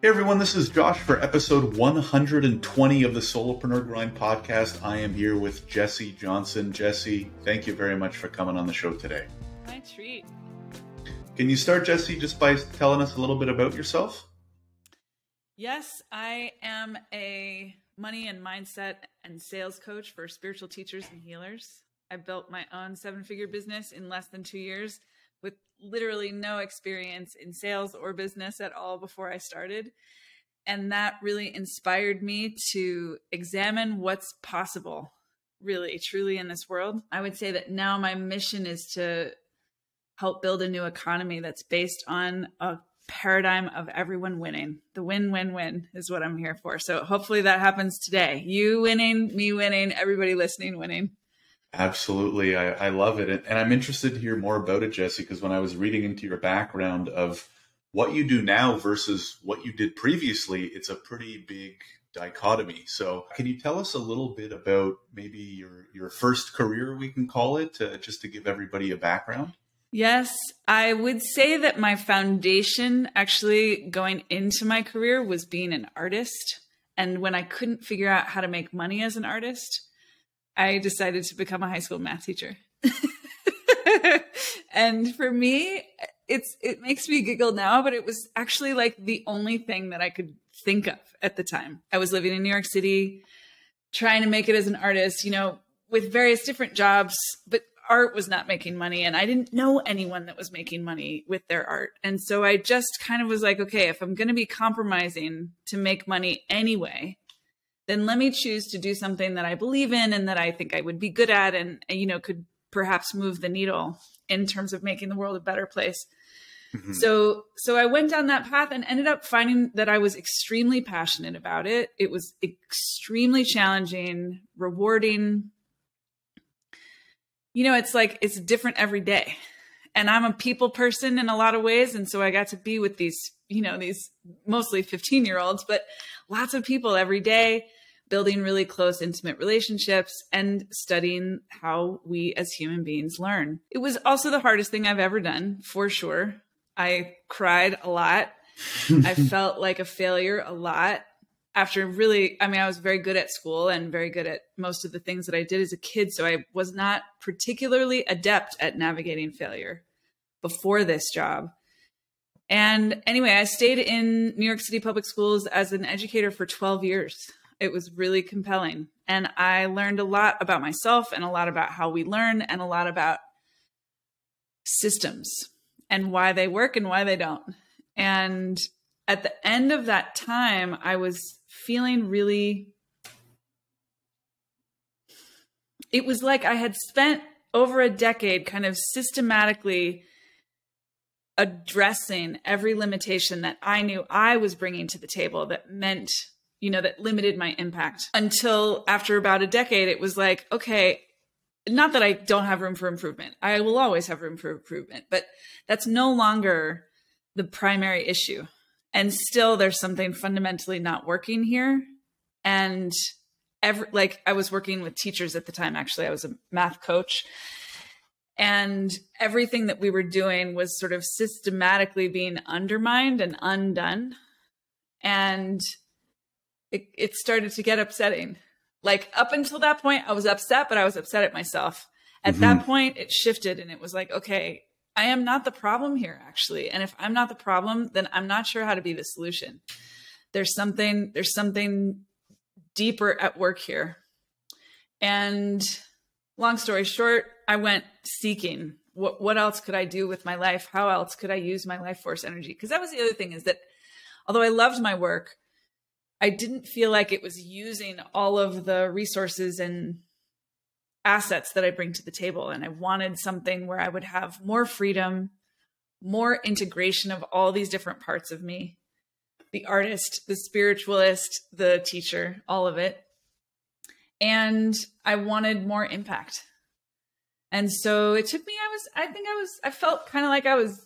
Hey everyone, this is Josh for episode 120 of the Solopreneur Grind Podcast. I am here with Jesse Johnson. Jesse, thank you very much for coming on the show today. My treat. Can you start, Jesse, just by telling us a little bit about yourself? Yes, I am a money and mindset and sales coach for spiritual teachers and healers. I built my own seven-figure business in less than 2 years with literally no experience in sales or business at all before I started. And that really inspired me to examine what's possible, really, truly in this world. I would say that now my mission is to help build a new economy that's based on a paradigm of everyone winning. The win-win-win is what I'm here for. So hopefully that happens today. You winning, me winning, everybody listening winning. Absolutely. I love it. And I'm interested to hear more about it, Jesse, because when I was reading into your background of what you do now versus what you did previously, it's a pretty big dichotomy. So can you tell us a little bit about maybe your first career, we can call it, just to give everybody a background? Yes, I would say that my foundation actually going into my career was being an artist. And when I couldn't figure out how to make money as an artist, I decided to become a high school math teacher. And for me, it makes me giggle now, but it was actually like the only thing that I could think of at the time. I was living in New York City, trying to make it as an artist, you know, with various different jobs, but art was not making money. And I didn't know anyone that was making money with their art. And so I just kind of was like, okay, if I'm going to be compromising to make money anyway, then let me choose to do something that I believe in and that I think I would be good at and you know, could perhaps move the needle in terms of making the world a better place. Mm-hmm. So I went down that path and ended up finding that I was extremely passionate about it. It was extremely challenging, rewarding. You know, it's like, it's different every day. And I'm a people person in a lot of ways. And so I got to be with these, you know, these mostly 15-year-olds, but lots of people every day, building really close, intimate relationships and studying how we as human beings learn. It was also the hardest thing I've ever done, for sure. I cried a lot. I felt like a failure a lot. I was very good at school and very good at most of the things that I did as a kid. So I was not particularly adept at navigating failure before this job. And anyway, I stayed in New York City public schools as an educator for 12 years. It was really compelling. And I learned a lot about myself and a lot about how we learn and a lot about systems and why they work and why they don't. And at the end of that time, I was feeling really, it was like I had spent over a decade kind of systematically addressing every limitation that I knew I was bringing to the table that meant, you know, that limited my impact until after about a decade, it was like, okay, not that I don't have room for improvement. I will always have room for improvement, but that's no longer the primary issue. And still there's something fundamentally not working here. And I was working with teachers at the time, actually, I was a math coach. And everything that we were doing was sort of systematically being undermined and undone. And it started to get upsetting. Like up until that point, I was upset, but I was upset at myself. At mm-hmm. that point, it shifted and it was like, okay, I am not the problem here, actually. And if I'm not the problem, then I'm not sure how to be the solution. There's something deeper at work here. And long story short, I went seeking what else could I do with my life? How else could I use my life force energy? Because that was the other thing is that although I loved my work, I didn't feel like it was using all of the resources and assets that I bring to the table. And I wanted something where I would have more freedom, more integration of all these different parts of me, the artist, the spiritualist, the teacher, all of it. And I wanted more impact. And so it took me, I felt kind of like I was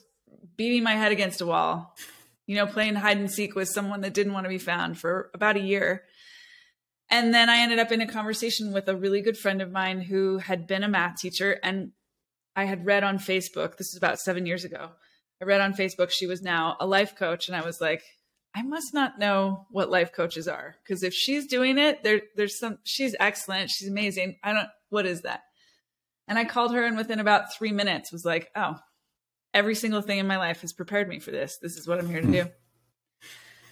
beating my head against a wall, you know, playing hide and seek with someone that didn't want to be found for about a year. And then I ended up in a conversation with a really good friend of mine who had been a math teacher. And I had read on Facebook, this is about 7 years ago. I read on Facebook, she was now a life coach. And I was like, I must not know what life coaches are, because if she's doing it, she's excellent. She's amazing. What is that? And I called her, and within about 3 minutes was like, oh, every single thing in my life has prepared me for this. This is what I'm here to do.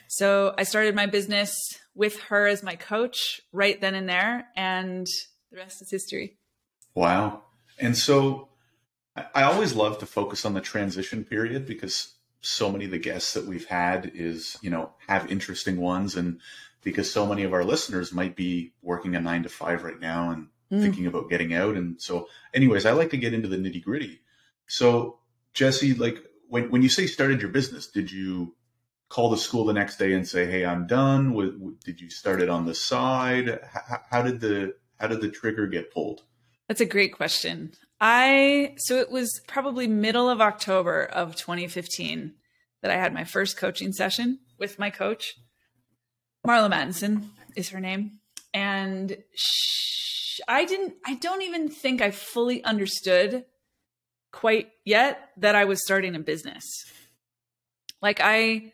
So I started my business with her as my coach right then and there, and the rest is history. Wow. And so I always love to focus on the transition period, because so many of the guests that we've had have interesting ones. And because so many of our listeners might be working a 9-to-5 right now and thinking about getting out. And so anyways, I like to get into the nitty gritty. So Jesse, like when you say started your business, did you call the school the next day and say, hey, I'm done? Did you start it on the side? How did the trigger get pulled? That's a great question. So it was probably middle of October of 2015 that I had my first coaching session with my coach. Marla Mattinson is her name. And I don't even think I fully understood quite yet that I was starting a business. A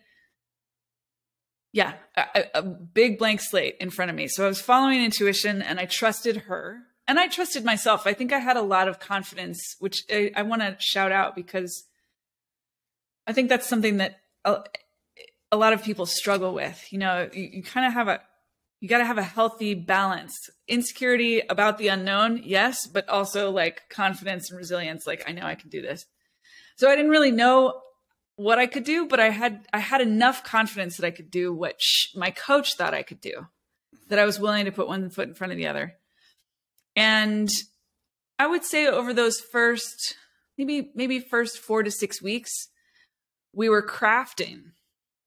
big blank slate in front of me. So I was following intuition, and I trusted her. And I trusted myself. I think I had a lot of confidence, which I want to shout out, because I think that's something that a lot of people struggle with. You kind of have you got to have a healthy balance, insecurity about the unknown. Yes. But also like confidence and resilience. Like, I know I can do this. So I didn't really know what I could do, but I had enough confidence that I could do what my coach thought I could do, that I was willing to put one foot in front of the other. And I would say over those first, maybe first 4 to 6 weeks, we were crafting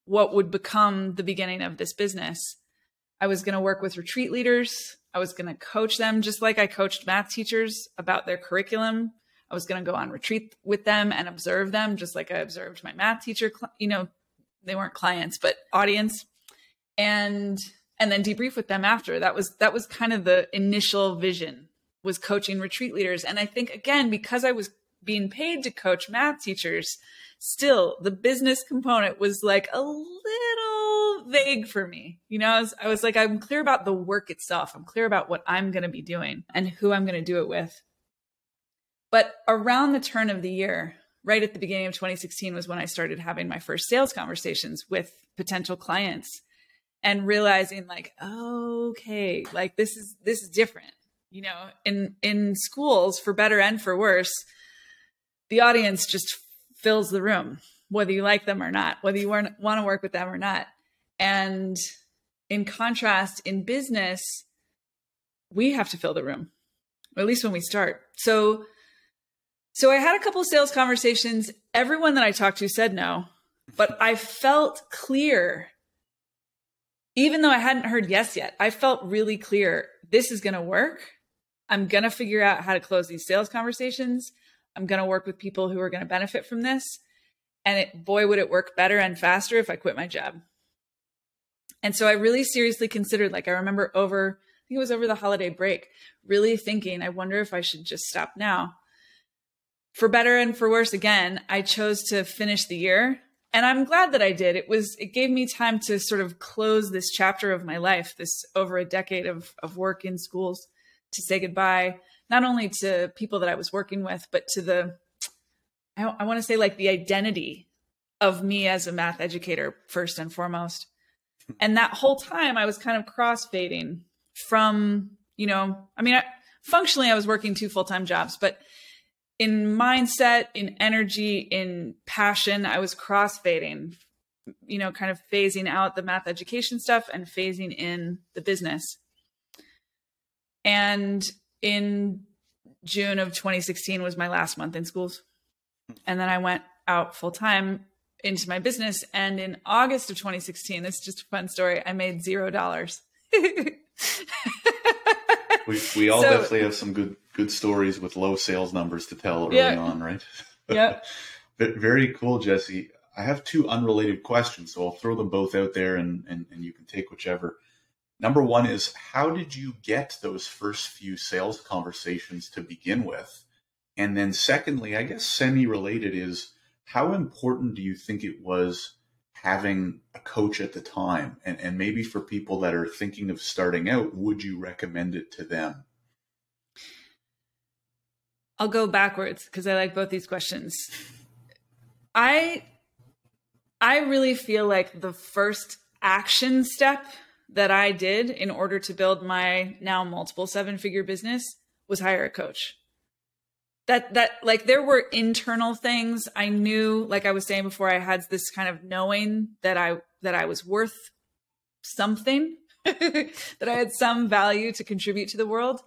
what would become the beginning of this business. I was going to work with retreat leaders. I was going to coach them just like I coached math teachers about their curriculum. I was going to go on retreat with them and observe them just like I observed my math teacher. They weren't clients, but audience. And then debrief with them after. That was kind of the initial vision, was coaching retreat leaders. And I think, again, because I was being paid to coach math teachers, still the business component was like a little vague for me. I was like, I'm clear about the work itself. I'm clear about what I'm going to be doing and who I'm going to do it with. But around the turn of the year, right at the beginning of 2016, was when I started having my first sales conversations with potential clients. And realizing like, okay, like this is different, in schools, for better and for worse, the audience just fills the room, whether you like them or not, whether you want to work with them or not. And in contrast, in business, we have to fill the room, or at least when we start. So I had a couple of sales conversations. Everyone that I talked to said no, but I felt clear. Even though I hadn't heard yes yet, I felt really clear. This is going to work. I'm going to figure out how to close these sales conversations. I'm going to work with people who are going to benefit from this. And would it work better and faster if I quit my job. And so I really seriously considered, like, I remember I think it was over the holiday break, really thinking, I wonder if I should just stop now. For better and for worse, again, I chose to finish the year. And I'm glad that I did. It gave me time to sort of close this chapter of my life, this over a decade of work in schools, to say goodbye, not only to people that I was working with, but to I want to say, like, the identity of me as a math educator, first and foremost. And that whole time I was kind of crossfading from, functionally I was working 2 full-time jobs, but in mindset, in energy, in passion, I was crossfading, kind of phasing out the math education stuff and phasing in the business. And in June of 2016 was my last month in schools. And then I went out full time into my business. And in August of 2016, this is just a fun story, I made $0. We all definitely have some good stories with low sales numbers to tell early on, right? Yeah. Very cool, Jesse. I have 2 unrelated questions, so I'll throw them both out there and you can take whichever. Number 1 is, how did you get those first few sales conversations to begin with? And then secondly, I guess semi-related is, how important do you think it was having a coach at the time? And maybe for people that are thinking of starting out, would you recommend it to them? I'll go backwards because I like both these questions. I really feel like the first action step that I did in order to build my now multiple 7-figure business was hire a coach. That like there were internal things I knew, like I was saying before, I had this kind of knowing that I was worth something, that I had some value to contribute to the world.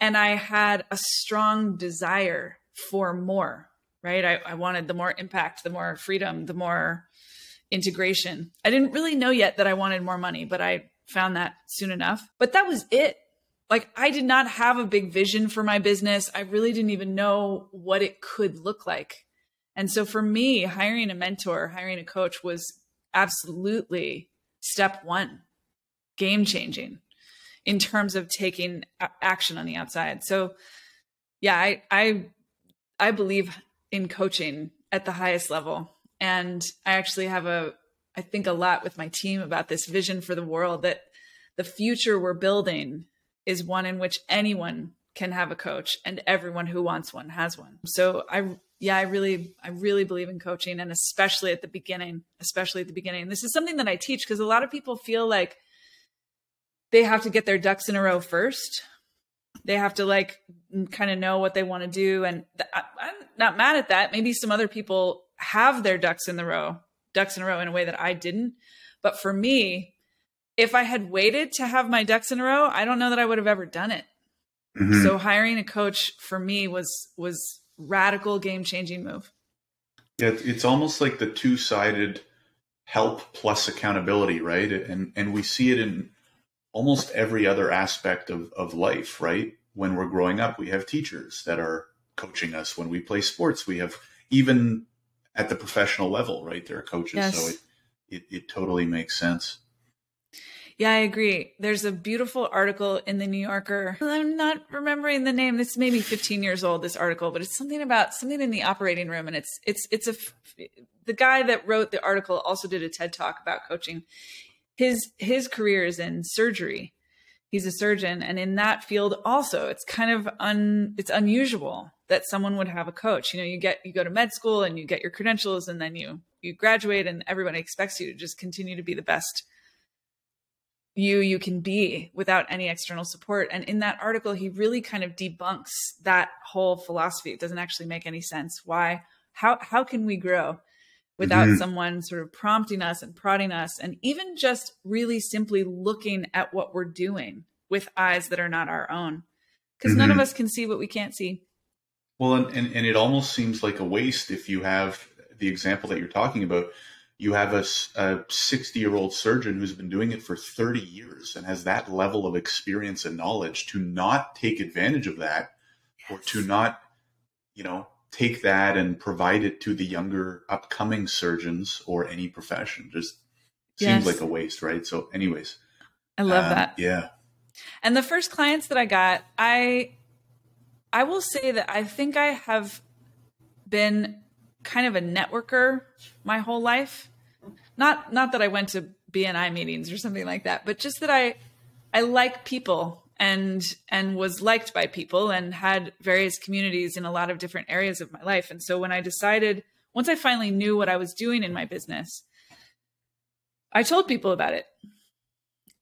And I had a strong desire for more, right? I wanted the more impact, the more freedom, the more integration. I didn't really know yet that I wanted more money, but I found that soon enough. But that was it. Like, I did not have a big vision for my business. I really didn't even know what it could look like. And so for me, hiring a mentor, hiring a coach was absolutely step one, game changing in terms of taking action on the outside. So yeah, I believe in coaching at the highest level. And I actually have I think a lot with my team about this vision for the world, that the future we're building is one in which anyone can have a coach and everyone who wants one has one. So I really believe in coaching, and especially at the beginning. This is something that I teach because a lot of people feel like they have to get their ducks in a row first. They have to like kind of know what they want to do. And I'm not mad at that. Maybe some other people have their ducks in a row in a way that I didn't. But for me, if I had waited to have my ducks in a row, I don't know that I would have ever done it. Mm-hmm. So hiring a coach for me was radical, game-changing move. Yeah, it's almost like the two-sided help plus accountability, right? And we see it in almost every other aspect of life, right? When we're growing up, we have teachers that are coaching us. When we play sports, we have, even at the professional level, right? There are coaches. Yes. So it totally makes sense. Yeah, I agree. There's a beautiful article in the New Yorker. I'm not remembering the name. It's maybe 15 years old, this article, but it's something about something in the operating room. And the guy that wrote the article also did a TED Talk about coaching. His career is in surgery. He's a surgeon. And in that field also, it's kind of it's unusual that someone would have a coach. You know, you go to med school and you get your credentials, and then you graduate, and everybody expects you to just continue to be the best you can be without any external support. And in that article, he really kind of debunks that whole philosophy. It doesn't actually make any sense. Why? How can we grow without mm-hmm. someone sort of prompting us and prodding us, and even just really simply looking at what we're doing with eyes that are not our own? Because mm-hmm. none of us can see what we can't see. Well, and it almost seems like a waste if you have the example that you're talking about. You have a 60-year-old surgeon who's been doing it for 30 years and has that level of experience and knowledge, to not take advantage of that. Yes. Or to not, take that and provide it to the younger upcoming surgeons or any profession. Just seems yes. like a waste, right? So anyways. I love that. Yeah. And the first clients that I got, I will say that I think I have been kind of a networker my whole life. Not that I went to BNI meetings or something like that, but just that I like people and was liked by people and had various communities in a lot of different areas of my life. And so when I decided, once I finally knew what I was doing in my business, I told people about it.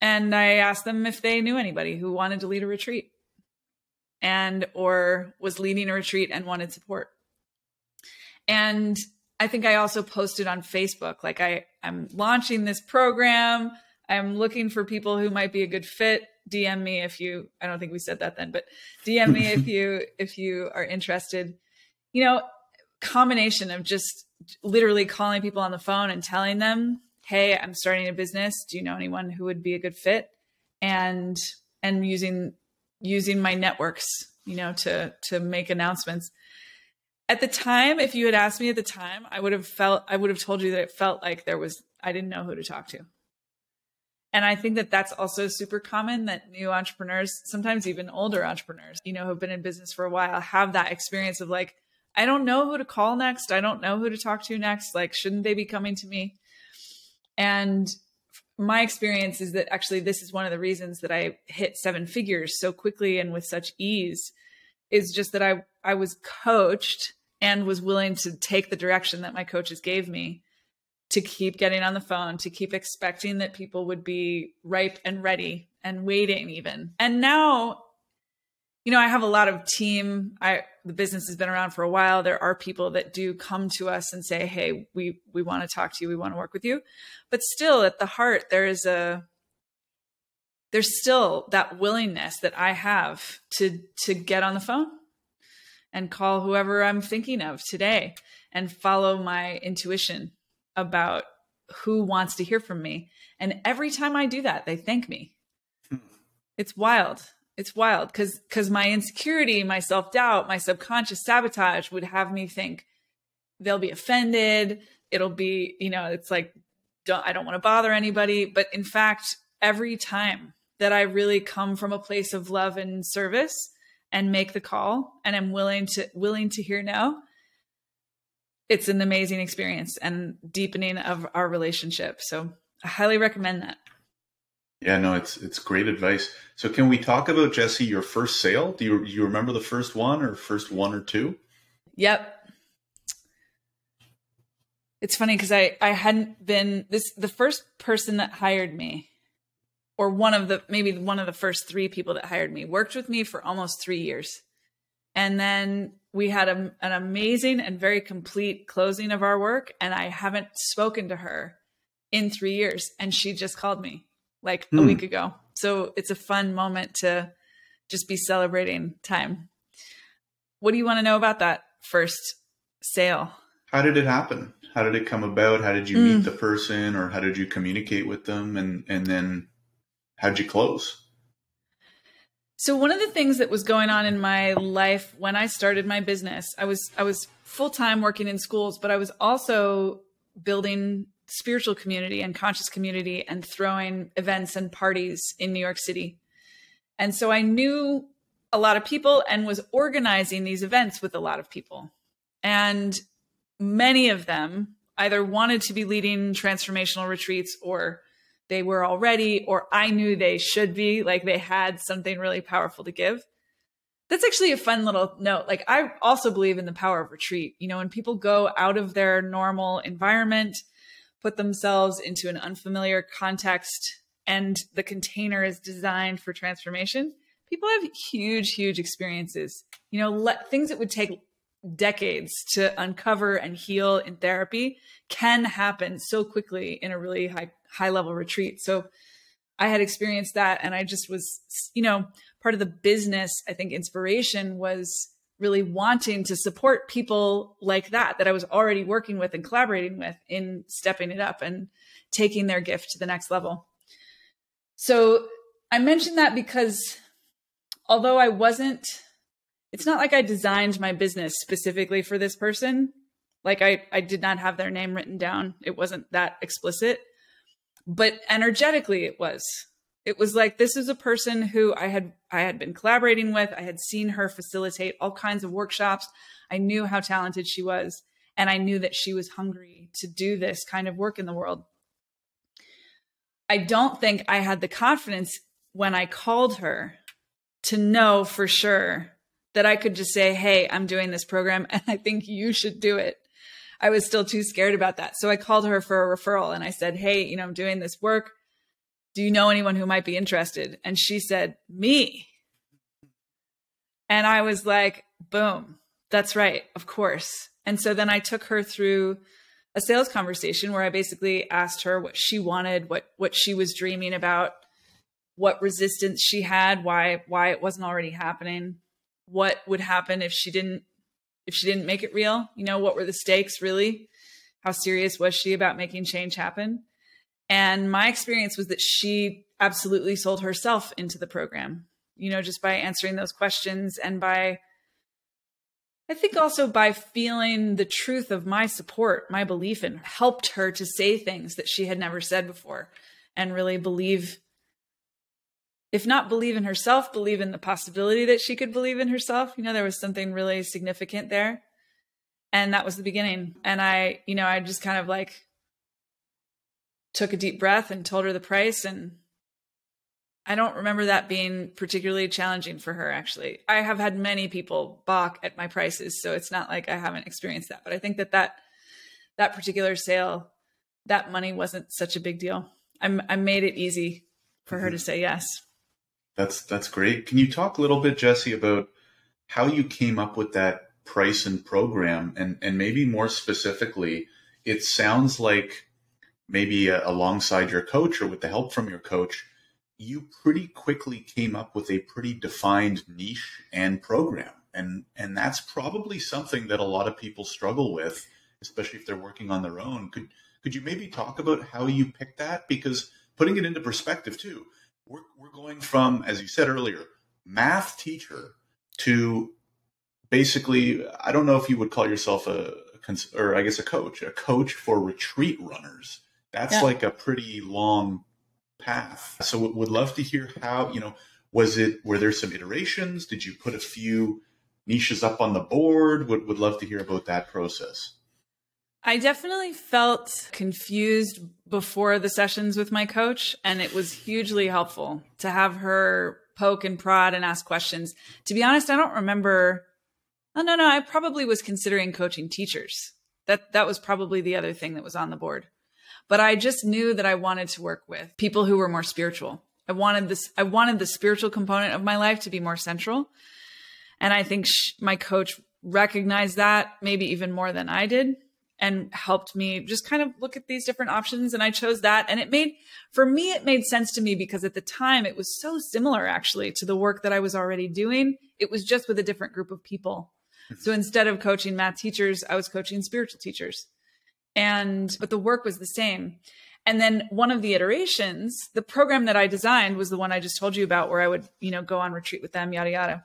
And I asked them if they knew anybody who wanted to lead a retreat or was leading a retreat and wanted support. And I think I also posted on Facebook, like, I'm launching this program. I'm looking for people who might be a good fit. DM me I don't think we said that then, but DM me if you are interested. Combination of just literally calling people on the phone and telling them, hey, I'm starting a business. Do you know anyone who would be a good fit? And using my networks, to make announcements. At the time, if you had asked me at the time, I would have told you that it felt like I didn't know who to talk to. And I think that that's also super common, that new entrepreneurs, sometimes even older entrepreneurs, who've been in business for a while, have that experience of like, I don't know who to call next. I don't know who to talk to next. Like, shouldn't they be coming to me? And my experience is that actually this is one of the reasons that I hit seven figures so quickly and with such ease, is just that I was coached and was willing to take the direction that my coaches gave me, to keep getting on the phone, to keep expecting that people would be ripe and ready and waiting even. And now, you know, I have a lot of team. The business has been around for a while. There are people that do come to us and say, hey, we want to talk to you. We want to work with you. But still at the heart, there's still that willingness that I have to get on the phone and call whoever I'm thinking of today and follow my intuition about who wants to hear from me. And every time I do that, they thank me. It's wild. It's wild because my insecurity, my self-doubt, my subconscious sabotage would have me think they'll be offended. It'll be, you know, it's like, I don't want to bother anybody. But in fact, every time that I really come from a place of love and service and make the call and I'm willing to hear no, it's an amazing experience and deepening of our relationship. So I highly recommend that. Yeah, no, it's great advice. So can we talk about, Jesse, your first sale? Do you remember the first one or two? Yep. It's funny because I hadn't been the first person that hired me, or maybe one of the first three people that hired me, worked with me for almost 3 years. And then we had an amazing and very complete closing of our work. And I haven't spoken to her in 3 years. And she just called me like a week ago. So it's a fun moment to just be celebrating time. What do you want to know about that first sale? How did it happen? How did it come about? How did you meet the person, or how did you communicate with them? And then how'd you close? So one of the things that was going on in my life when I started my business, I was full-time working in schools, but I was also building spiritual community and conscious community and throwing events and parties in New York City. And so I knew a lot of people and was organizing these events with a lot of people. And many of them either wanted to be leading transformational retreats, or they were already, or I knew they should be, like they had something really powerful to give. That's actually a fun little note. Like, I also believe in the power of retreat. You know, when people go out of their normal environment, put themselves into an unfamiliar context, and the container is designed for transformation, people have huge, huge experiences. You know, things that would take decades to uncover and heal in therapy can happen so quickly in a really high level retreat. So I had experienced that. And I just was, you know, part of the business, I think inspiration was really wanting to support people like that I was already working with and collaborating with in stepping it up and taking their gift to the next level. So I mentioned that because although it's not like I designed my business specifically for this person. Like I did not have their name written down. It wasn't that explicit. But energetically, it was like, this is a person who I had been collaborating with. I had seen her facilitate all kinds of workshops. I knew how talented she was. And I knew that she was hungry to do this kind of work in the world. I don't think I had the confidence when I called her to know for sure that I could just say, hey, I'm doing this program and I think you should do it. I was still too scared about that. So I called her for a referral and I said, hey, you know, I'm doing this work. Do you know anyone who might be interested? And she said, me. And I was like, boom, that's right. Of course. And so then I took her through a sales conversation where I basically asked her what she wanted, what she was dreaming about, what resistance she had, why it wasn't already happening, what would happen if she didn't make it real. You know, what were the stakes really? How serious was she about making change happen? And my experience was that she absolutely sold herself into the program, you know, just by answering those questions and by, I think also by feeling the truth of my support, my belief in her, helped her to say things that she had never said before and really believe, if not believe in herself, believe in the possibility that she could believe in herself. You know, there was something really significant there. And that was the beginning. And I just kind of like took a deep breath and told her the price. And I don't remember that being particularly challenging for her, actually. I have had many people balk at my prices, so it's not like I haven't experienced that. But I think that particular sale, that money wasn't such a big deal. I made it easy for her to say yes. That's great. Can you talk a little bit, Jesse, about how you came up with that price and program? And maybe more specifically, it sounds like maybe alongside your coach or with the help from your coach, you pretty quickly came up with a pretty defined niche and program. And that's probably something that a lot of people struggle with, especially if they're working on their own. Could you maybe talk about how you picked that? Because putting it into perspective too, we're going from, as you said earlier, math teacher to basically, I don't know if you would call yourself a coach for retreat runners. That's like a pretty long path. So would love to hear how, were there some iterations? Did you put a few niches up on the board? Would love to hear about that process. I definitely felt confused before the sessions with my coach, and it was hugely helpful to have her poke and prod and ask questions. To be honest, I don't remember. Oh, no, I probably was considering coaching teachers. That was probably the other thing that was on the board. But I just knew that I wanted to work with people who were more spiritual. I wanted the spiritual component of my life to be more central. And I think my coach recognized that maybe even more than I did, and helped me just kind of look at these different options. And I chose that. And it made sense to me, because at the time it was so similar actually to the work that I was already doing. It was just with a different group of people. So instead of coaching math teachers, I was coaching spiritual teachers, but the work was the same. And then one of the iterations, the program that I designed was the one I just told you about, where I would, go on retreat with them, yada, yada.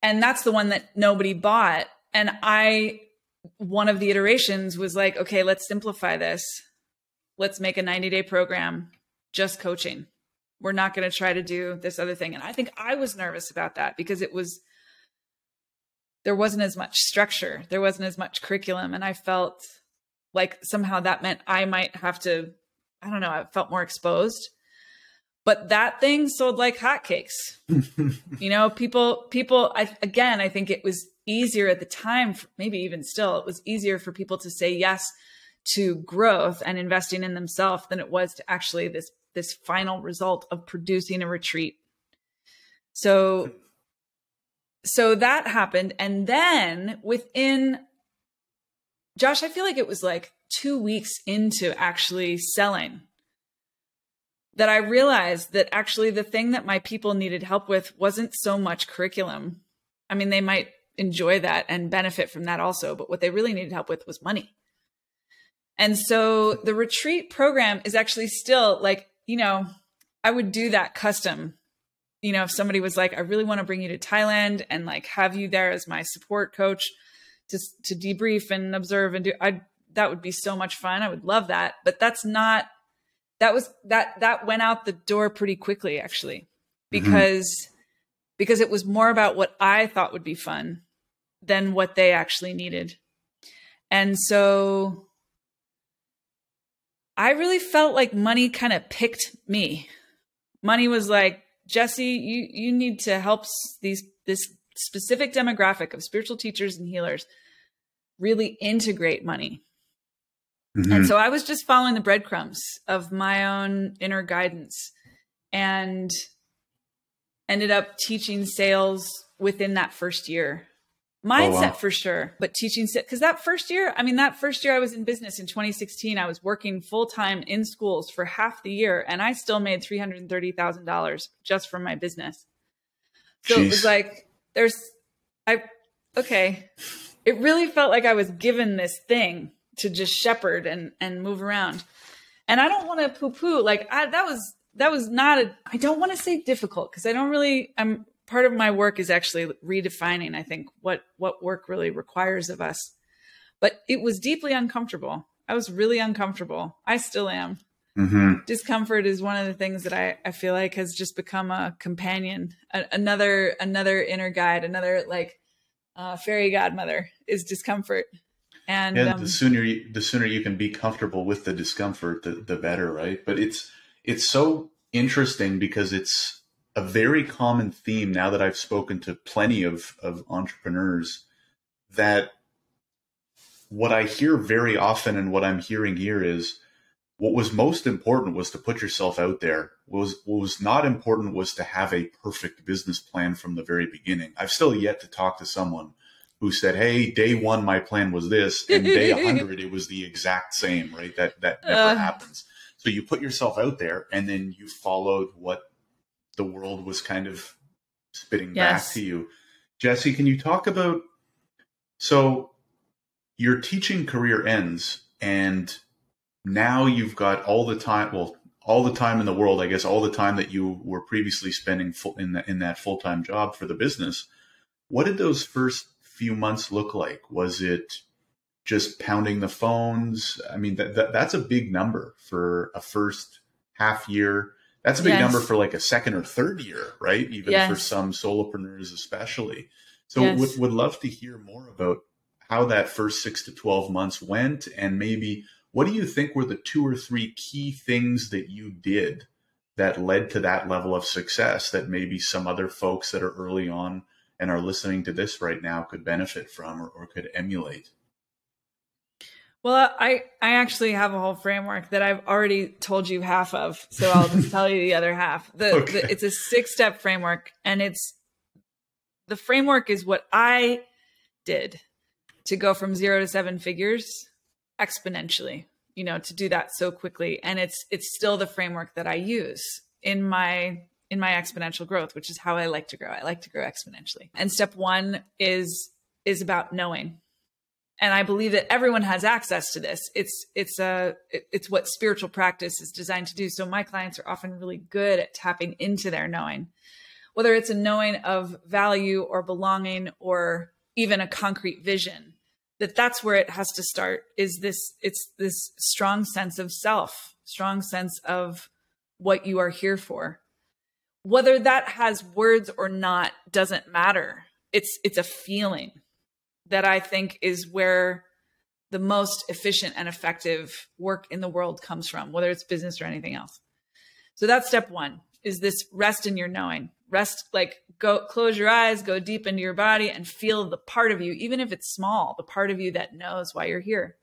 And that's the one that nobody bought. And one of the iterations was like, okay, let's simplify this. Let's make a 90-day program, just coaching. We're not going to try to do this other thing. And I think I was nervous about that because there wasn't as much structure. There wasn't as much curriculum. And I felt like somehow that meant I might have to, I felt more exposed. But that thing sold like hotcakes. People, I think it was easier at the time, maybe even still, it was easier for people to say yes to growth and investing in themselves than it was to actually this final result of producing a retreat. So that happened. And then within, Josh, I feel like it was like 2 weeks into actually selling that I realized that actually the thing that my people needed help with wasn't so much curriculum. I mean, they might enjoy that and benefit from that also, but what they really needed help with was money. And so the retreat program is actually still like, I would do that custom. If somebody was like, I really want to bring you to Thailand and like have you there as my support coach to debrief and observe and do, that would be so much fun. I would love that. But that went out the door pretty quickly actually, because it was more about what I thought would be fun than what they actually needed. And so I really felt like money kind of picked me. Money was like, Jesse, you need to help this specific demographic of spiritual teachers and healers really integrate money. Mm-hmm. And so I was just following the breadcrumbs of my own inner guidance and ended up teaching sales within that first year. Mindset for sure, but teaching sales. Because that first year I was in business in 2016, I was working full-time in schools for half the year and I still made $330,000 just from my business. So Jeez. It was like, it really felt like I was given this thing to just shepherd and move around. And I don't want to poo-poo. That was not I don't want to say difficult, because I'm part of my work is actually redefining, I think, what work really requires of us, but it was deeply uncomfortable. I was really uncomfortable. I still am. Mm-hmm. Discomfort is one of the things that I feel like has just become a companion, another inner guide, another fairy godmother is discomfort. And the sooner you can be comfortable with the discomfort, the better, right? But it's so interesting because it's a very common theme now that I've spoken to plenty of entrepreneurs, that what I hear very often and what I'm hearing here is what was most important was to put yourself out there. What was not important was to have a perfect business plan from the very beginning. I've still yet to talk to someone who said, hey, day one, my plan was this, and day 100, it was the exact same, right? That never happens. So you put yourself out there, and then you followed what the world was kind of spitting back to you. Jesse, can you talk about, so your teaching career ends, and now you've got all the time in the world, I guess, all the time that you were previously spending in that full-time job for the business. What did those first few months look like? Was it just pounding the phones? I mean, that's a big number for a first half year. That's a big number for like a second or third year, right? Even for some solopreneurs, especially. So would love to hear more about how that first 6 to 12 months went, and maybe what do you think were the 2 or 3 key things that you did that led to that level of success that maybe some other folks that are early on and are listening to this right now could benefit from or could emulate? Well, I actually have a whole framework that I've already told you half of, so I'll just tell you the other half. It's a 6-step framework, and the framework is what I did to go from 0 to 7 figures exponentially, to do that so quickly. And it's still the framework that I use in my exponential growth, which is how I like to grow. I like to grow exponentially. And step 1 is about knowing. And I believe that everyone has access to this. It's what spiritual practice is designed to do. So my clients are often really good at tapping into their knowing, whether it's a knowing of value or belonging, or even a concrete vision. That's where it has to start, it's this strong sense of self, strong sense of what you are here for. Whether that has words or not doesn't matter. It's a feeling that I think is where the most efficient and effective work in the world comes from, whether it's business or anything else. So that's step 1, is this rest in your knowing. Rest, close your eyes, go deep into your body and feel the part of you, even if it's small, the part of you that knows why you're here,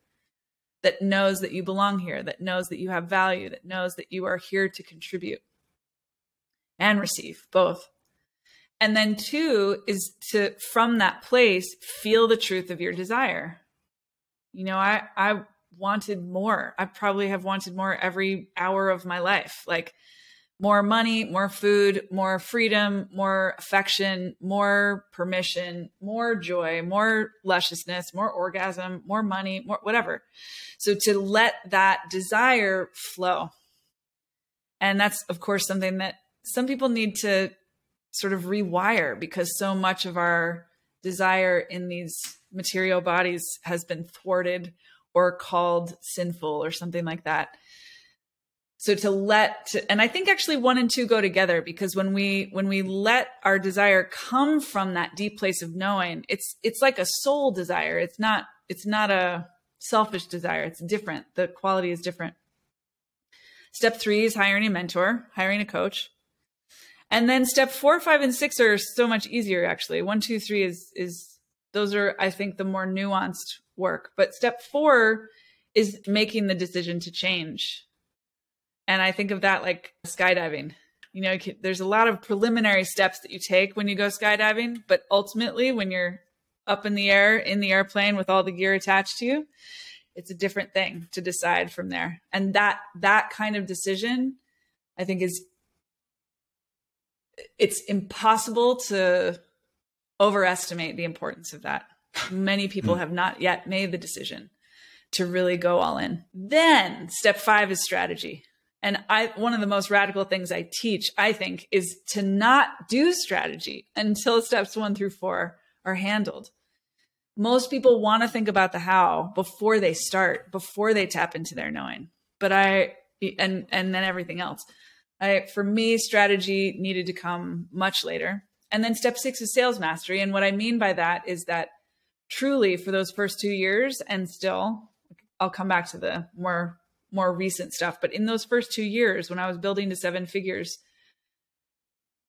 that knows that you belong here, that knows that you have value, that knows that you are here to contribute and receive, both. And then 2 is to, from that place, feel the truth of your desire. I wanted more. I probably have wanted more every hour of my life, like more money, more food, more freedom, more affection, more permission, more joy, more lusciousness, more orgasm, more money, more whatever. So to let that desire flow. And that's, of course, something that some people need to sort of rewire, because so much of our desire in these material bodies has been thwarted or called sinful or something like that. So and I think actually 1 and 2 go together, because when we let our desire come from that deep place of knowing, it's like a soul desire. It's not a selfish desire. It's different. The quality is different. Step 3 is hiring a coach. And then step 4, 5, and 6 are so much easier, actually. 1, 2, 3 is those are, I think, the more nuanced work. But step 4 is making the decision to change. And I think of that like skydiving. There's a lot of preliminary steps that you take when you go skydiving, but ultimately when you're up in the air, in the airplane with all the gear attached to you, it's a different thing to decide from there. And that kind of decision, I think, it's impossible to overestimate the importance of that. Many people have not yet made the decision to really go all in. Then step 5 is strategy. And one of the most radical things I teach, I think, is to not do strategy until steps 1 through 4 are handled. Most people want to think about the how before they start, before they tap into their knowing. But and then everything else. For me, strategy needed to come much later. And then step 6 is sales mastery. And what I mean by that is that truly for those first 2 years, and still, I'll come back to the more recent stuff. But in those first 2 years, when I was building to 7 figures,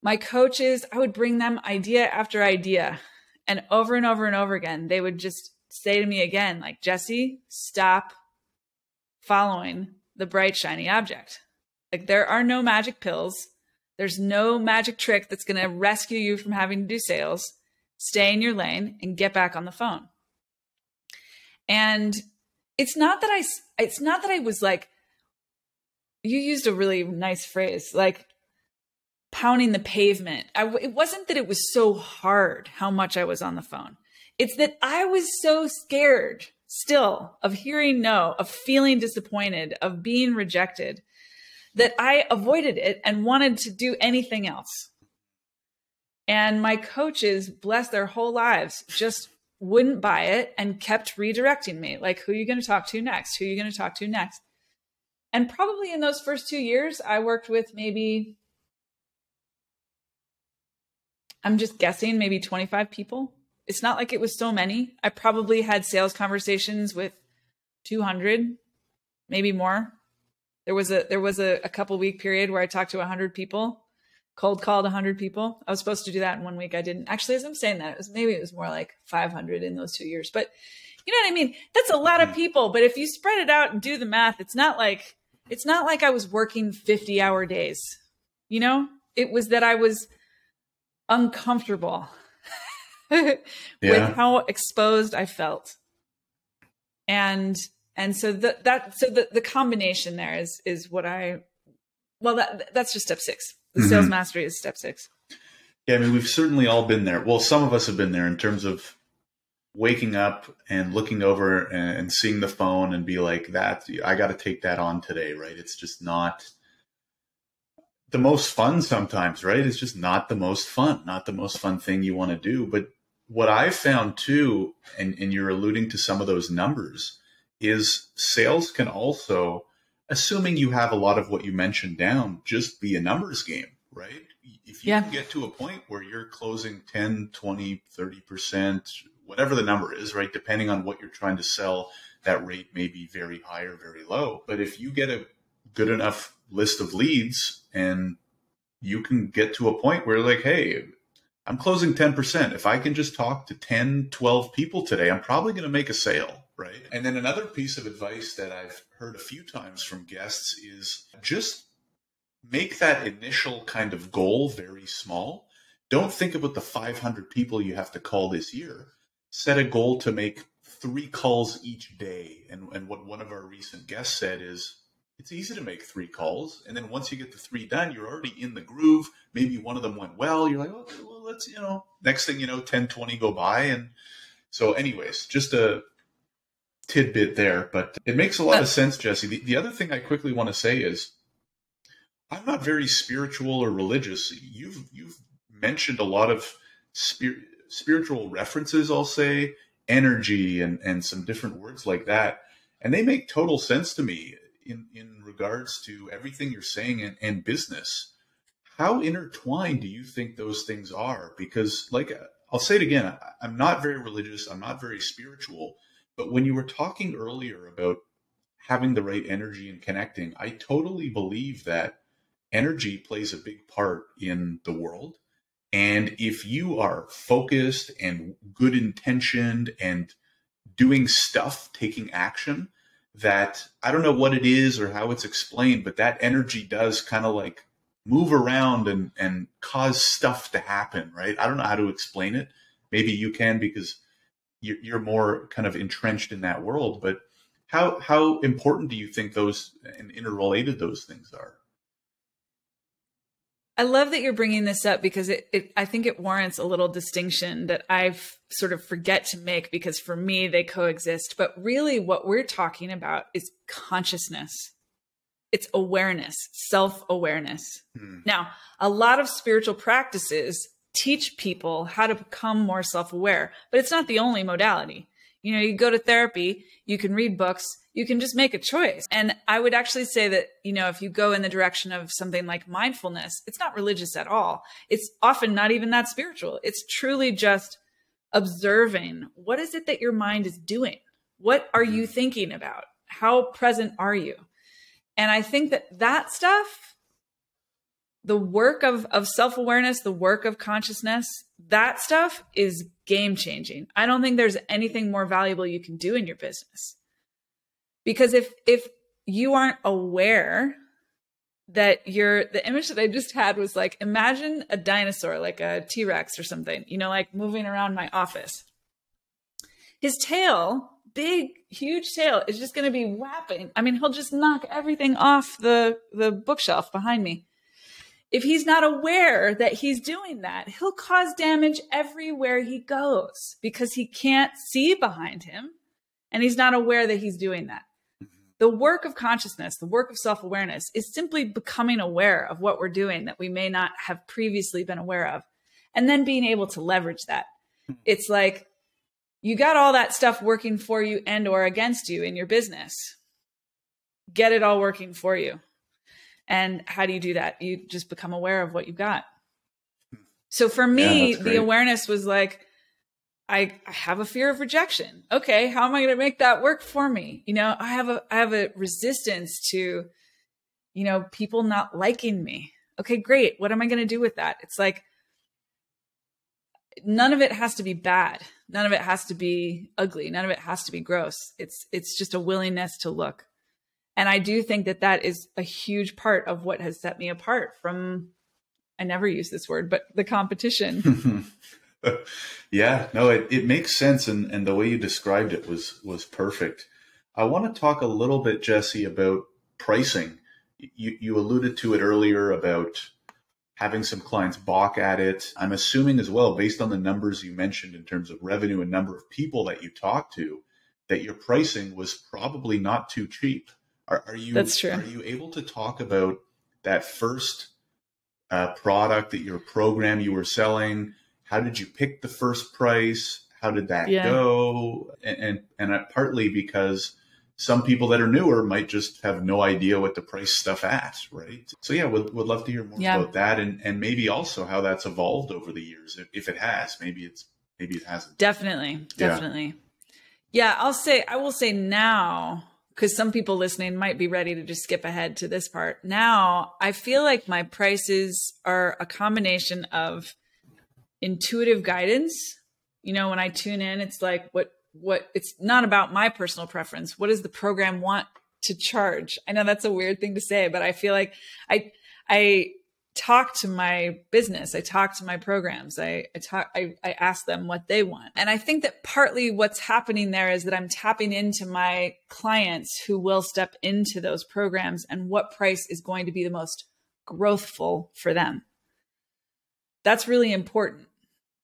my coaches, I would bring them idea after idea. And over and over and over again, they would just say to me again, like, Jesse, stop following the bright, shiny object. Like, there are no magic pills. There's no magic trick that's going to rescue you from having to do sales. Stay in your lane and get back on the phone. And it's not that I was like, you used a really nice phrase, like pounding the pavement. It wasn't that it was so hard how much I was on the phone. It's that I was so scared still of hearing no, of feeling disappointed, of being rejected, that I avoided it and wanted to do anything else. And my coaches, bless their whole lives, just wouldn't buy it and kept redirecting me. Like, who are you going to talk to next? Who are you going to talk to next? And probably in those first 2 years, I worked with maybe, I'm just guessing, maybe 25 people. It's not like it was so many. I probably had sales conversations with 200, maybe more. There was a couple week period where I talked to 100 people, cold called 100 people. I was supposed to do that in 1 week. I didn't. Actually, as I'm saying that, it was more like 500 in those 2 years. But you know what I mean? That's a lot of people. But if you spread it out and do the math, it's not like I was working 50-hour days. You know, it was that I was uncomfortable with how exposed I felt. And so the combination there is what I, well, that's just step 6. The mm-hmm. sales mastery is step 6. Yeah. I mean, we've certainly all been there. Well, some of us have been there in terms of waking up and looking over and seeing the phone and be like, that, I got to take that on today. Right. It's just not the most fun sometimes, right? It's just not the most fun thing you want to do. But what I've found too, and you're alluding to some of those numbers, is sales can also, assuming you have a lot of what you mentioned down, just be a numbers game, right? If you can get to a point where you're closing 10, 20, 30%, whatever the number is, right? Depending on what you're trying to sell, that rate may be very high or very low. But if you get a good enough list of leads, and you can get to a point where like, hey, I'm closing 10%. If I can just talk to 10, 12 people today, I'm probably going to make a sale, right? And then another piece of advice that I've heard a few times from guests is just make that initial kind of goal very small. Don't think about the 500 people you have to call this year. Set a goal to make 3 calls each day. And what one of our recent guests said is, it's easy to make 3 calls. And then once you get the 3 done, you're already in the groove. Maybe one of them went well. You're like, okay, well, let's, you know, next thing you know, 10, 20 go by. And so anyways, just a tidbit there, but it makes a lot of sense, Jesse. The other thing I quickly want to say is I'm not very spiritual or religious. You've mentioned a lot of spiritual references, I'll say, energy and some different words like that. And they make total sense to me. In regards to everything you're saying and business, how intertwined do you think those things are? Because like, I'll say it again, I'm not very religious. I'm not very spiritual. But when you were talking earlier about having the right energy and connecting, I totally believe that energy plays a big part in the world. And if you are focused and good intentioned and doing stuff, taking action, that I don't know what it is or how it's explained, but that energy does kind of like move around and cause stuff to happen, right? I don't know how to explain it. Maybe you can, because you're more kind of entrenched in that world, but how important do you think those and interrelated those things are? I love that you're bringing this up because I think it warrants a little distinction that I've sort of forget to make, because for me, they coexist. But really what we're talking about is consciousness. It's awareness, self-awareness. Now, a lot of spiritual practices teach people how to become more self-aware, but it's not the only modality. You know, you go to therapy, you can read books, you can just make a choice. And I would actually say that, you know, if you go in the direction of something like mindfulness, it's not religious at all. It's often not even that spiritual. It's truly just observing, what is it that your mind is doing? What are you thinking about? How present are you? And I think that stuff, the work of self-awareness, the work of consciousness, that stuff is game-changing. I don't think there's anything more valuable you can do in your business. Because if you aren't aware that the image that I just had was like, imagine a dinosaur, like a T-Rex or something, like moving around my office. His tail, big, huge tail, is just going to be whapping. I mean, he'll just knock everything off the bookshelf behind me. If he's not aware that he's doing that, he'll cause damage everywhere he goes because he can't see behind him and he's not aware that he's doing that. The work of consciousness, the work of self-awareness is simply becoming aware of what we're doing that we may not have previously been aware of, and then being able to leverage that. It's like you got all that stuff working for you and or against you in your business. Get it all working for you. And how do you do that? You just become aware of what you've got. So for me, the awareness was like, I have a fear of rejection. Okay, how am I going to make that work for me? I have a resistance to, people not liking me. Okay, great. What am I going to do with that? It's like, none of it has to be bad. None of it has to be ugly. None of it has to be gross. It's just a willingness to look. And I do think that is a huge part of what has set me apart from, I never use this word, but the competition. Yeah, no, it makes sense. And the way you described it was perfect. I want to talk a little bit, Jesse, about pricing. You alluded to it earlier about having some clients balk at it. I'm assuming as well, based on the numbers you mentioned in terms of revenue and number of people that you talk to, that your pricing was probably not too cheap. That's true. Are you able to talk about that first product, that your program you were selling? How did you pick the first price? How did that go? And partly because some people that are newer might just have no idea what to price stuff at, right? So yeah, we'd love to hear more about that and maybe also how that's evolved over the years. If it has, maybe it hasn't. Definitely. Yeah, I will say now, because some people listening might be ready to just skip ahead to this part. Now, I feel like my prices are a combination of intuitive guidance. When I tune in, it's like, what it's not about my personal preference. What does the program want to charge? I know that's a weird thing to say, but I feel like I talk to my business. I talk to my programs. I ask them what they want. And I think that partly what's happening there is that I'm tapping into my clients who will step into those programs and what price is going to be the most growthful for them. That's really important.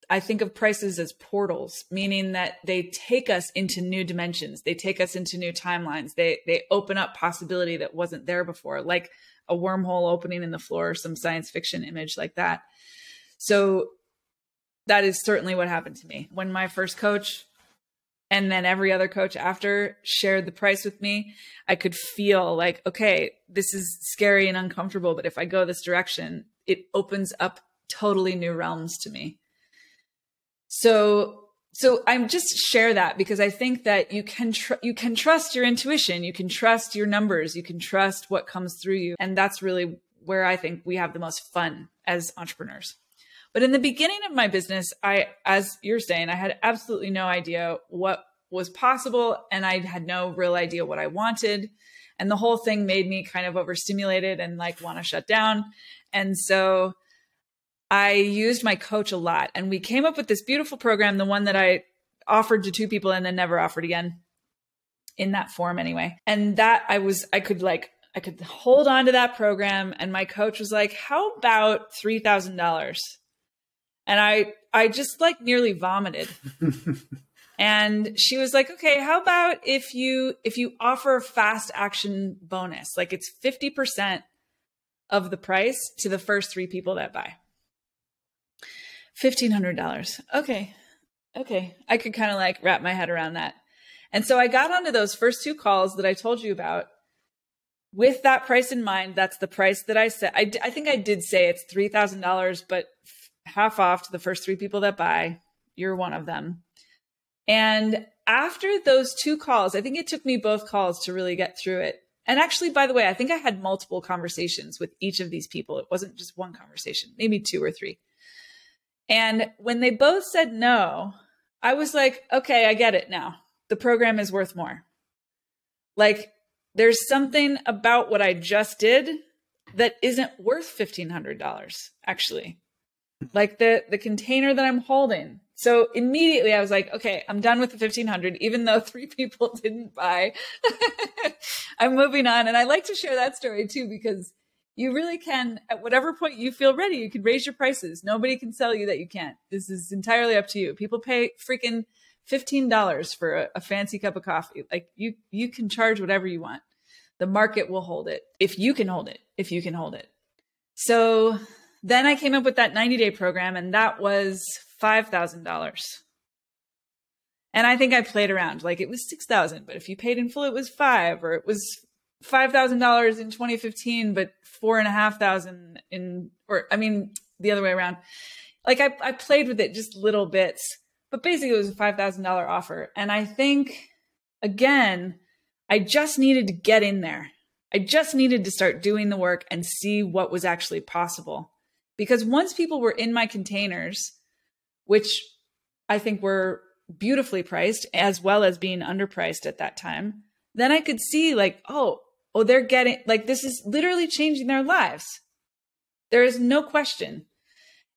I think of prices as portals, meaning that they take us into new dimensions. They take us into new timelines. They open up possibility that wasn't there before, like a wormhole opening in the floor, some science fiction image like that. So that is certainly what happened to me. When my first coach and then every other coach after shared the price with me, I could feel like, okay, this is scary and uncomfortable, but if I go this direction, it opens up totally new realms to me. So I'm just share that because I think that you can trust your intuition, you can trust your numbers, you can trust what comes through you. And that's really where I think we have the most fun as entrepreneurs. But in the beginning of my business, as you're saying, I had absolutely no idea what was possible and I had no real idea what I wanted. And the whole thing made me kind of overstimulated and like want to shut down. And so I used my coach a lot and we came up with this beautiful program, the one that I offered to two people and then never offered again in that form anyway. And that I could hold on to that program. And my coach was like, how about $3,000? And I just like nearly vomited. And she was like, okay, how about if you offer a fast action bonus, like it's 50% of the price to the first three people that buy. $1,500. Okay. I could kind of like wrap my head around that. And so I got onto those first two calls that I told you about with that price in mind. That's the price that I said. I think I did say it's $3,000, but half off to the first three people that buy. You're one of them. And after those two calls, I think it took me both calls to really get through it. And actually, by the way, I think I had multiple conversations with each of these people. It wasn't just one conversation, maybe two or three. And when they both said no, I was like, okay, I get it now. The program is worth more. Like, there's something about what I just did that isn't worth $1,500, actually. Like the container that I'm holding. So immediately I was like, okay, I'm done with the $1,500, even though three people didn't buy. I'm moving on. And I like to share that story too, because you really can, at whatever point you feel ready, you can raise your prices. Nobody can tell you that you can't. This is entirely up to you. People pay freaking $15 for a fancy cup of coffee. Like you can charge whatever you want. The market will hold it if you can hold it, if you can hold it. So then I came up with that 90-day program, and that was $5,000. And I think I played around. Like, it was $6,000, but if you paid in full, it was $5,000, or it was $5,000 in 2015, but $4,500 the other way around. Like I played with it just little bits, but basically it was a $5,000 offer. And I think, again, I just needed to get in there. I just needed to start doing the work and see what was actually possible. Because once people were in my containers, which I think were beautifully priced as well as being underpriced at that time, then I could see like, oh, they're getting, like, this is literally changing their lives. There is no question.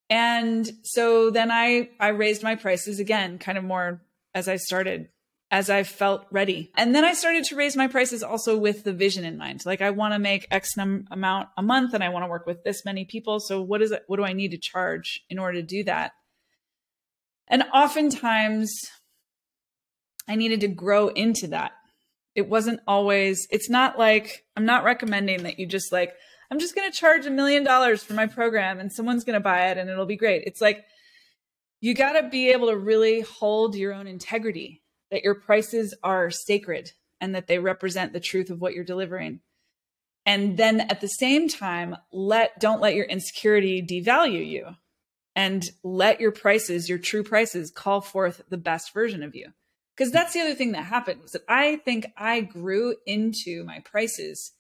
And so then I raised my prices again, kind of more as I started, as I felt ready. And then I started to raise my prices also with the vision in mind. Like, I want to make X amount a month and I want to work with this many people. So what is it? What do I need to charge in order to do that? And oftentimes I needed to grow into that. It wasn't always, it's not like, I'm not recommending that you just like, I'm just going to charge $1 million for my program and someone's going to buy it and it'll be great. It's like, you got to be able to really hold your own integrity, that your prices are sacred and that they represent the truth of what you're delivering. And then at the same time, don't let your insecurity devalue you, and let your prices, your true prices, call forth the best version of you. Because that's the other thing that happened, was that I think I grew into my prices.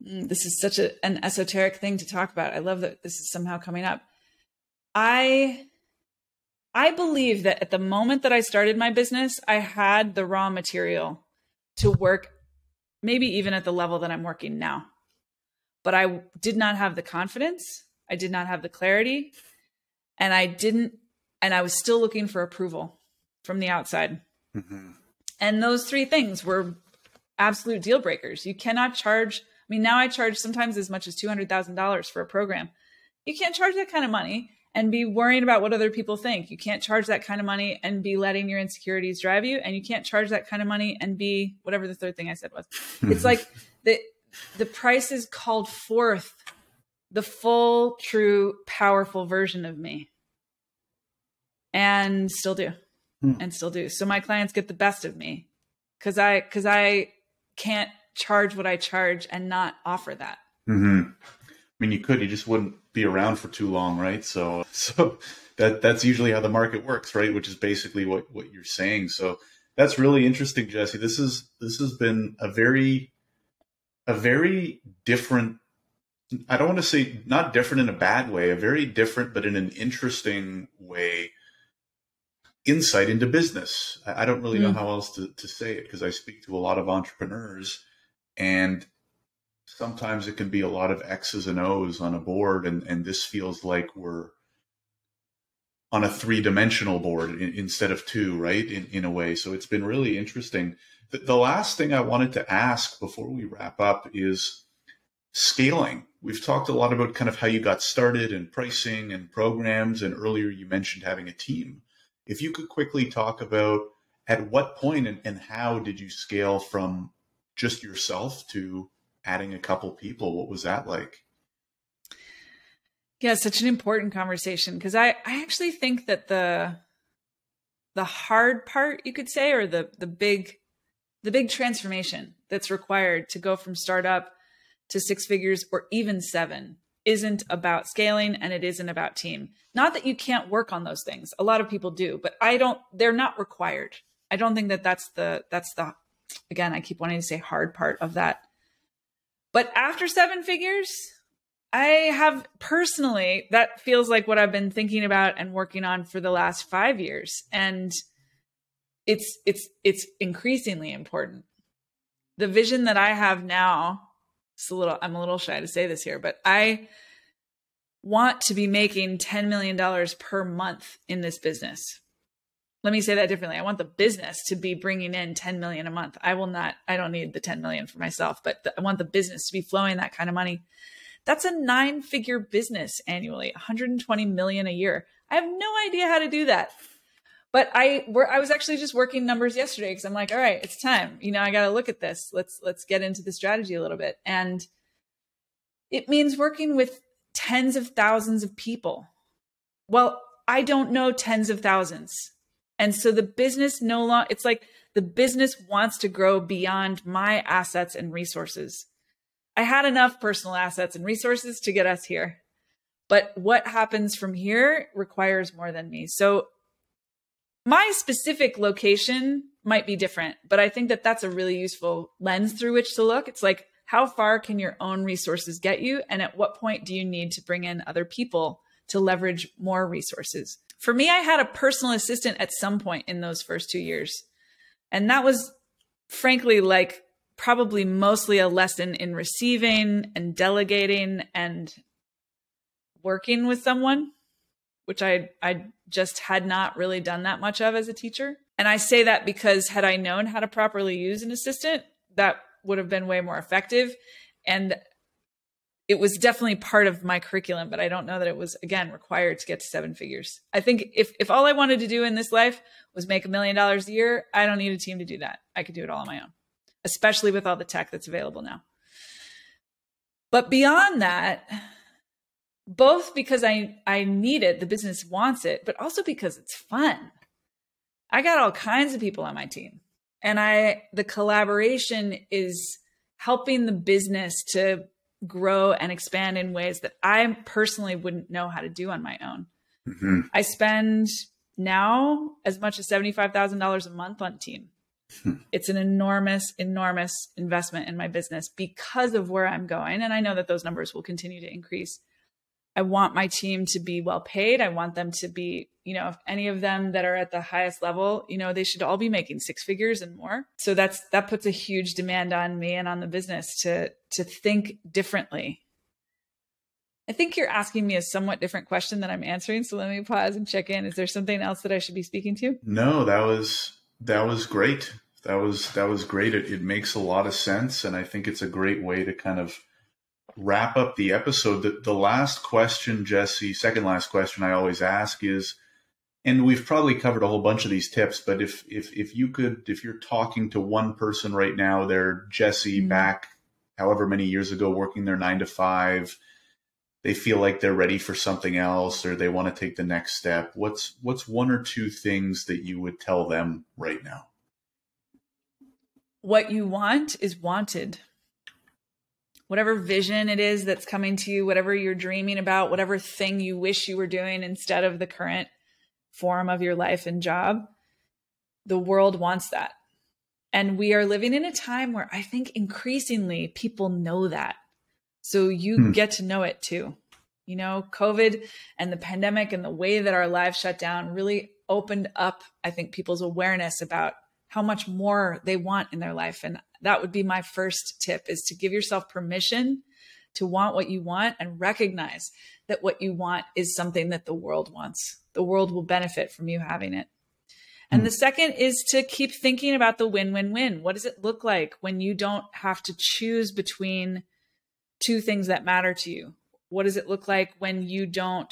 This is such an esoteric thing to talk about. I love that this is somehow coming up. I believe that at the moment that I started my business, I had the raw material to work, maybe even at the level that I'm working now. But I did not have the confidence. I did not have the clarity. And I was still looking for approval from the outside. Mm-hmm. And those three things were absolute deal breakers. You cannot charge. I mean, now I charge sometimes as much as $200,000 for a program. You can't charge that kind of money and be worrying about what other people think. You can't charge that kind of money and be letting your insecurities drive you. And you can't charge that kind of money and be whatever the third thing I said was. It's like the prices called forth the full, true, powerful version of me. And still do. And still do. So my clients get the best of me because I can't charge what I charge and not offer that. Mm-hmm. I mean, you just wouldn't be around for too long, right? So that's usually how the market works, right? Which is basically what you're saying. So that's really interesting, Jesse. This has been a very different, I don't want to say not different in a bad way, a very different, but in an interesting way, insight into business. I don't really know how else to say it, because I speak to a lot of entrepreneurs, and sometimes it can be a lot of X's and O's on a board. And this feels like we're on a 3-dimensional board instead of 2, right? In a way. So it's been really interesting. The last thing I wanted to ask before we wrap up is scaling. We've talked a lot about kind of how you got started and pricing and programs. And earlier you mentioned having a team. If you could quickly talk about at what point and how did you scale from just yourself to adding a couple people? What was that like? Yeah, such an important conversation, because I actually think that the hard part, you could say, or the big transformation that's required to go from startup to six figures or even 7 isn't about scaling and it isn't about team. Not that you can't work on those things. A lot of people do, but they're not required. I don't think that that's the, again, I keep wanting to say hard part of that. But after seven figures, I have personally, that feels like what I've been thinking about and working on for the last 5 years. And it's increasingly important. The vision that I have now, I'm a little shy to say this here, but I want to be making $10 million per month in this business. Let me say that differently. I want the business to be bringing in 10 million a month. I don't need the 10 million for myself, but I want the business to be flowing that kind of money. That's a 9-figure business annually, 120 million a year. I have no idea how to do that. But I was actually just working numbers yesterday because I'm like, all right, it's time. You know, I got to look at this. Let's get into the strategy a little bit. And it means working with tens of thousands of people. Well, I don't know tens of thousands. And so the business it's like the business wants to grow beyond my assets and resources. I had enough personal assets and resources to get us here. But what happens from here requires more than me. So my specific location might be different, but I think that that's a really useful lens through which to look. It's like, how far can your own resources get you? And at what point do you need to bring in other people to leverage more resources? For me, I had a personal assistant at some point in those first 2 years. And that was frankly, like probably mostly a lesson in receiving and delegating and working with someone, which I just had not really done that much of as a teacher. And I say that because had I known how to properly use an assistant, that would have been way more effective. And it was definitely part of my curriculum, but I don't know that it was, again, required to get to seven figures. I think if all I wanted to do in this life was make $1 million a year, I don't need a team to do that. I could do it all on my own, especially with all the tech that's available now. But beyond that, both because I need it, the business wants it, but also because it's fun. I got all kinds of people on my team. And the collaboration is helping the business to grow and expand in ways that I personally wouldn't know how to do on my own. Mm-hmm. I spend now as much as $75,000 a month on team. It's an enormous, enormous investment in my business because of where I'm going. And I know that those numbers will continue to increase. I want my team to be well paid. I want them to be, you know, if any of them that are at the highest level, you know, they should all be making 6 figures and more. So that puts a huge demand on me and on the business to think differently. I think you're asking me a somewhat different question than I'm answering. So let me pause and check in. Is there something else that I should be speaking to? No, that was great. That was great. It makes a lot of sense. And I think it's a great way to kind of wrap up the episode. The last question, Jesse, second last question I always ask is, and we've probably covered a whole bunch of these tips, but if you're talking to one person right now, they're Jesse mm-hmm. back however many years ago, working their 9 to 5, they feel like they're ready for something else or they want to take the next step. What's one or two things that you would tell them right now? What you want is wanted. Whatever vision it is that's coming to you, whatever you're dreaming about, whatever thing you wish you were doing instead of the current form of your life and job, the world wants that. And we are living in a time where I think increasingly people know that. So you get to know it too. You know, COVID and the pandemic and the way that our lives shut down really opened up, I think, people's awareness about how much more they want in their life. And that would be my first tip, is to give yourself permission to want what you want and recognize that what you want is something that the world wants. The world will benefit from you having it. And the second is to keep thinking about the win-win-win. What does it look like when you don't have to choose between two things that matter to you? What does it look like when you don't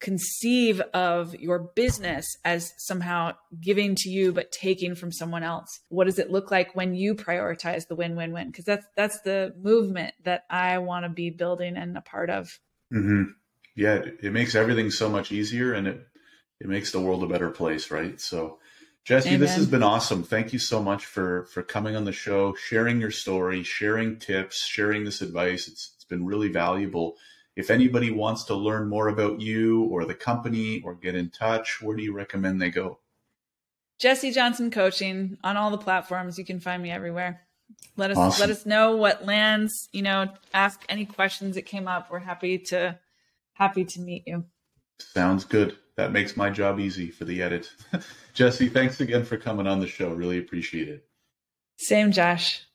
conceive of your business as somehow giving to you, but taking from someone else? What does it look like when you prioritize the win-win-win? Because that's the movement that I want to be building and a part of. Mm-hmm. Yeah. It makes everything so much easier and it makes the world a better place. Right. So Jesse, Amen. This has been awesome. Thank you so much for coming on the show, sharing your story, sharing tips, sharing this advice. It's been really valuable. If anybody wants to learn more about you or the company or get in touch, where do you recommend they go? Jesse Johnson Coaching on all the platforms. You can find me everywhere. Let us know what lands, ask any questions that came up. We're happy to meet you. Sounds good. That makes my job easy for the edit. Jesse, thanks again for coming on the show. Really appreciate it. Same, Josh.